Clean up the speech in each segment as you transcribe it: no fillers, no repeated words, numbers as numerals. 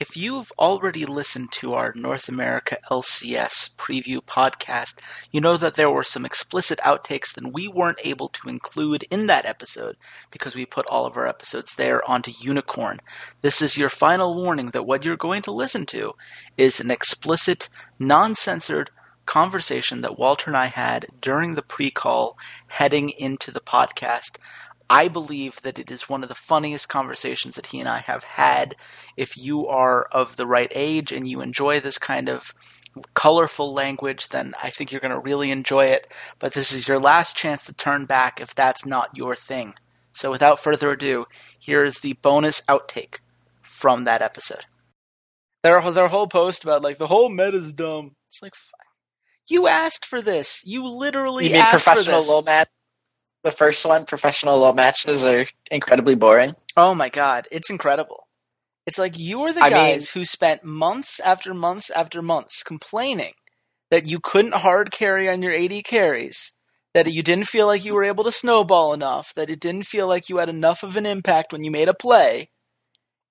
If you've already listened to our North America LCS preview podcast, you know that there were some explicit outtakes that we weren't able to include in that episode because we put all of our episodes there onto Unicorn. This is your final warning that what you're going to listen to is an explicit, non-censored conversation that Walter and I had during the pre-call heading into the podcast. I believe that it is one of the funniest conversations that he and I have had. If you are of the right age and you enjoy this kind of colorful language, then I think you're going to really enjoy it. But this is your last chance to turn back if that's not your thing. So without further ado, here is the bonus outtake from that episode. Their whole post about, like, the whole meta's dumb. It's like, you asked for this. You literally asked for this. You mean professional low meta? The first one, professional LoL matches are incredibly boring. Oh my god, it's incredible. It's like you are the guys who spent months after months after months complaining that you couldn't hard carry on your AD carries, that you didn't feel like you were able to snowball enough, that it didn't feel like you had enough of an impact when you made a play,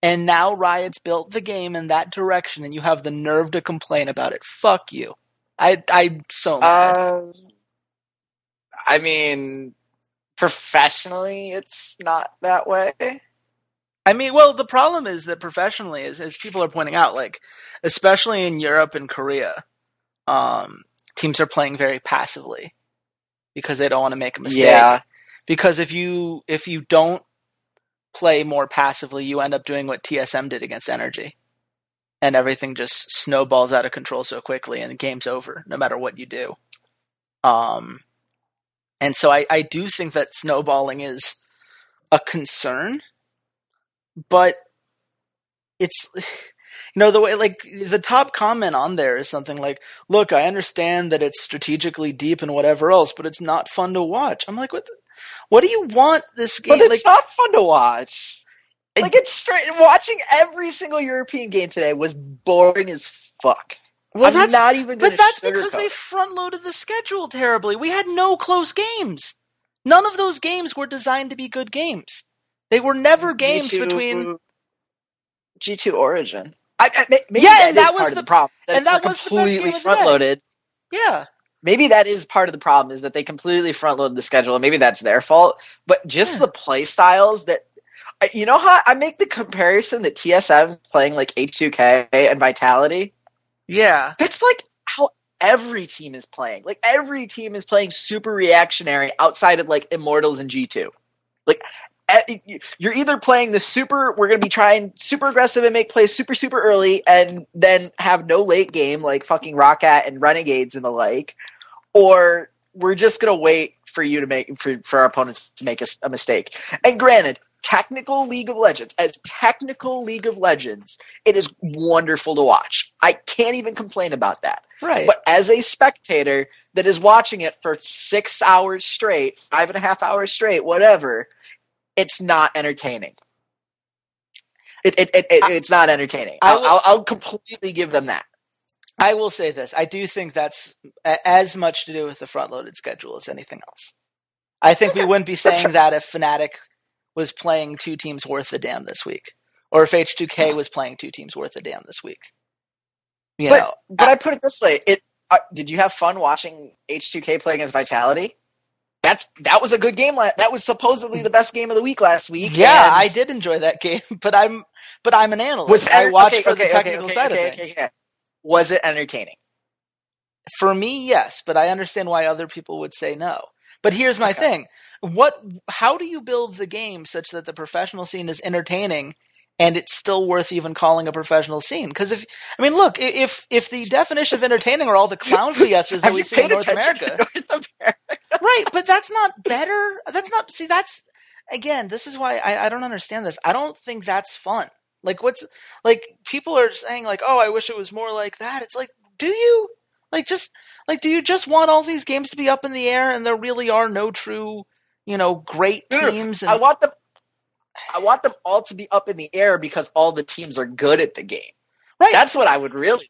and now Riot's built the game in that direction and you have the nerve to complain about it. Fuck you. I'm so mad. Professionally, it's not that way. I mean, well, the problem is that professionally, as people are pointing out, like, especially in Europe and Korea, teams are playing very passively because they don't want to make a mistake. Yeah. Because if you don't play more passively, you end up doing what TSM did against Energy. And everything just snowballs out of control so quickly and the game's over, no matter what you do. And so I do think that snowballing is a concern, but it's, the way, like, the top comment on there is something like, look, I understand that it's strategically deep and whatever else, but it's not fun to watch. I'm like, what do you want this game? But it's not fun to watch. It's straight, watching every single European game today was boring as fuck. Well, I'm not even going to sugarcoat. But that's because they front-loaded the schedule terribly. We had no close games. None of those games were designed to be good games. They were never games between G2 Origin. Maybe that was part of the problem. And that was completely front-loaded. Yeah. Maybe that is part of the problem, is that they completely front-loaded the schedule, and maybe that's their fault. But just the play styles that... You know how I make the comparison that TSM is playing like H2K and Vitality? Yeah. That's like how every team is playing. Like, every team is playing super reactionary outside of, like, Immortals and G2. Like, you're either playing the super, we're going to be trying super aggressive and make plays super, super early and then have no late game like fucking Rocket and Renegades and the like, or we're just going to wait for you to make, for our opponents to make a mistake. And granted, as technical League of Legends, it is wonderful to watch. I can't even complain about that. Right. But as a spectator that is watching it for 6 hours straight, 5.5 hours straight, whatever, it's not entertaining. It's not entertaining. I'll completely give them that. I will say this. I do think that's as much to do with the front-loaded schedule as anything else. I think we wouldn't be saying that if Fnatic was playing two teams worth a damn this week, or if H2K was playing two teams worth a damn this week. But I put it this way: did you have fun watching H2K play against Vitality? That was a good game. That was supposedly the best game of the week last week. Yeah, I did enjoy that game, but I'm an analyst. I watched for the technical side of things. Okay. Was it entertaining? For me, yes, but I understand why other people would say no. But here's my thing. How do you build the game such that the professional scene is entertaining and it's still worth even calling a professional scene? Because if the definition of entertaining are all the clown fiestas that we see in North America. Right, but that's not better. This is why I don't understand this. I don't think that's fun. Like, people are saying, like, oh, I wish it was more like that. It's like, do you? Do you just want all these games to be up in the air and there really are no true, great teams? And... I want them all to be up in the air because all the teams are good at the game. Right. That's what I would really.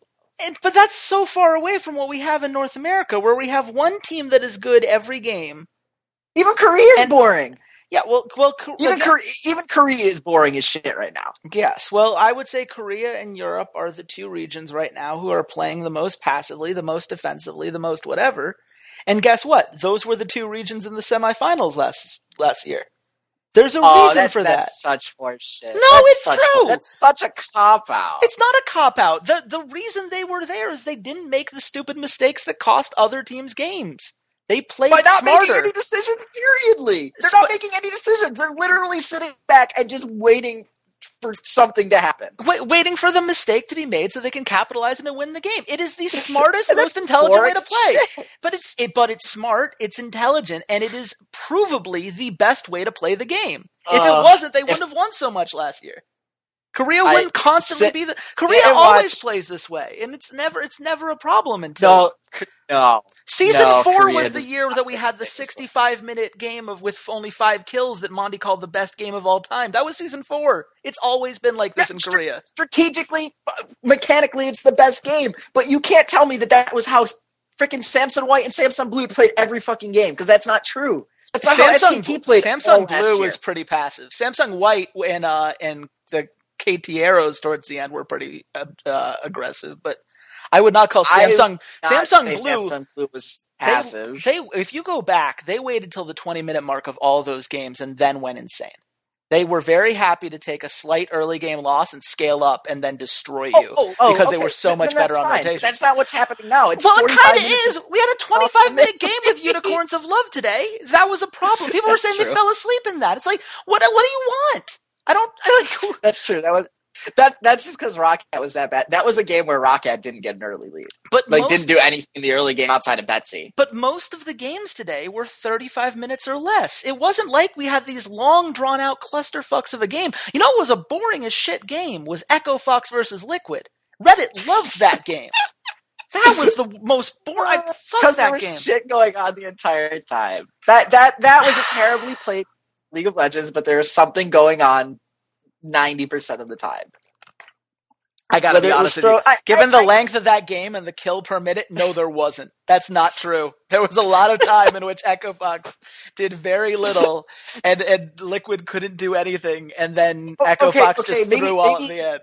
But that's so far away from what we have in North America, where we have one team that is good every game. Even Korea is boring. Yeah, well, even Korea is boring as shit right now. Yes, well, I would say Korea and Europe are the two regions right now who are playing the most passively, the most defensively, the most whatever. And guess what? Those were the two regions in the semifinals last year. There's a reason for that. That's such horseshit. No, it's true. That's such a cop-out. It's not a cop-out. The reason they were there is they didn't make the stupid mistakes that cost other teams games. They played smarter. By not making any decisions, periodly. They're not making any decisions. They're literally sitting back and just waiting for something to happen. Waiting for the mistake to be made so they can capitalize and win the game. It is the smartest, most intelligent way to play. Shit. But it's smart, it's intelligent, and it is provably the best way to play the game. If it wasn't, they wouldn't have won so much last year. Korea wouldn't constantly be the... Korea always plays this way, and it's never a problem until... No. Season 4 Korea was the year that we had the 65-minute game with only 5 kills that Monty called the best game of all time. That was Season 4. It's always been like this in Korea. Strategically, mechanically, it's the best game, but you can't tell me that was how freaking Samson White and Samson Blue played every fucking game, because that's not true. That's not how SKT played. Samson Blue was pretty passive. Samson White and the KT Arrows towards the end were pretty aggressive, but I would not call Samsung Blue was passive. If you go back, they waited till the 20-minute mark of all those games and then went insane. They were very happy to take a slight early game loss and scale up and then destroy you because they were so much better on rotation. That's not what's happening now. Well, it kind of is. We had a 25-minute game with Unicorns of Love today. That was a problem. People were saying they fell asleep in that. It's like, what do you want? That's true. That's just because Rocket was that bad. That was a game where Rocket didn't get an early lead. But didn't do anything in the early game outside of Betsy. But most of the games today were 35 minutes or less. It wasn't like we had these long, drawn-out clusterfucks of a game. You know what was a boring-as-shit game was Echo Fox versus Liquid. Reddit loved that game. That was the most boring. Because there was shit going on the entire time. That was a terribly played League of Legends, but there was something going on 90% of the time. I gotta be honest with you. Given the length of that game and the kill per minute, no, there wasn't. That's not true. There was a lot of time in which Echo Fox did very little and Liquid couldn't do anything, and then Echo Fox just threw out in the end.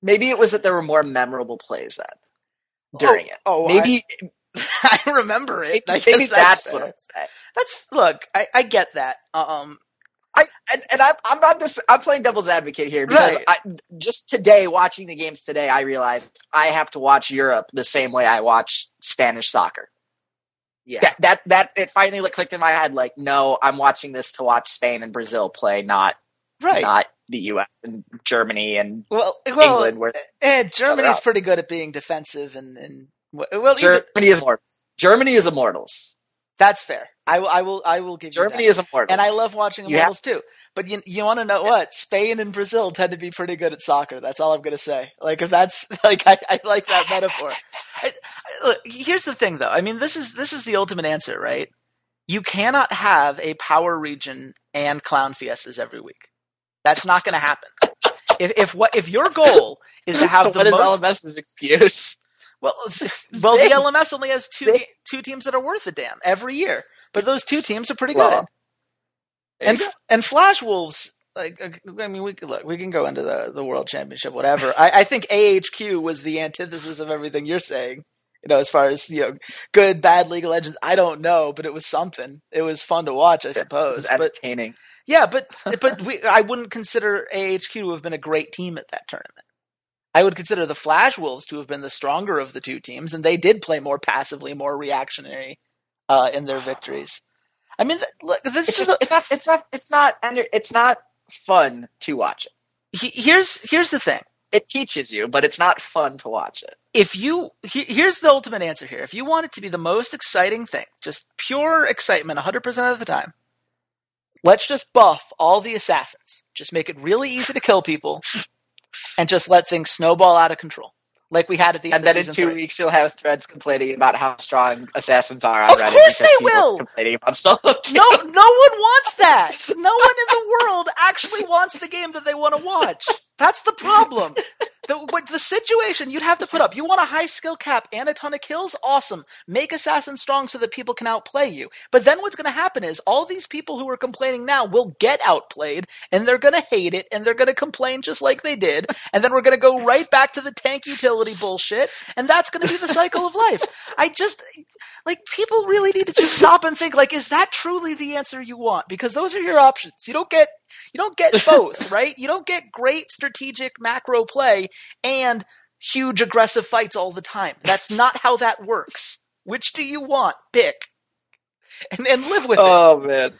Maybe it was that there were more memorable plays during it. Oh, maybe. I remember it. I guess that's what I'm saying. Look, I get that. I'm playing devil's advocate here because just today, watching the games today, I realized I have to watch Europe the same way I watch Spanish soccer. Yeah, that it finally clicked in my head. Like, no, I'm watching this to watch Spain and Brazil play, not the U.S. and Germany and England. Germany's pretty good at being defensive and Germany is Immortals. That's fair. I will give you Germany that. Is Immortals. And I love watching Immortals too. But you want to know what? Spain and Brazil tend to be pretty good at soccer. That's all I'm going to say. Like, if that's like, I like that metaphor. Look, here's the thing though. I mean, this is the ultimate answer, right? You cannot have a power region and clown fiestas every week. That's not going to happen. If your goal is to have LMS is excuse? Well, the LMS only has two teams that are worth a damn every year, but those two teams are pretty good. And Flash Wolves, we can go into the World Championship, whatever. I think AHQ was the antithesis of everything you're saying. As far as good, bad League of Legends, I don't know, but it was something. It was fun to watch, I suppose. It was entertaining. I wouldn't consider AHQ to have been a great team at that tournament. I would consider the Flash Wolves to have been the stronger of the two teams, and they did play more passively, more reactionary in their victories. I mean, it's not fun to watch it. Here's the thing: it teaches you, but it's not fun to watch it. Here's the ultimate answer here: if you want it to be the most exciting thing, just pure excitement, 100% of the time. Let's just buff all the assassins. Just make it really easy to kill people. And just let things snowball out of control, like we had at the end of season 3. And then in 2 weeks, you'll have threads complaining about how strong assassins are on Reddit. Of course they will! Complaining about solo kills. No one wants that! No one in the world actually wants the game that they want to watch. That's the problem. The, But the situation you'd have to put up, you want a high skill cap and a ton of kills? Awesome. Make Assassin strong so that people can outplay you. But then what's going to happen is all these people who are complaining now will get outplayed, and they're going to hate it, and they're going to complain just like they did, and then we're going to go right back to the tank utility bullshit, and that's going to be the cycle of life. I just, like, people really need to just stop and think, like, is that truly the answer you want? Because those are your options. You don't get both, right? You don't get great strategic macro play and huge aggressive fights all the time. That's not how that works. Which do you want? Pick. And live with it. Oh, man.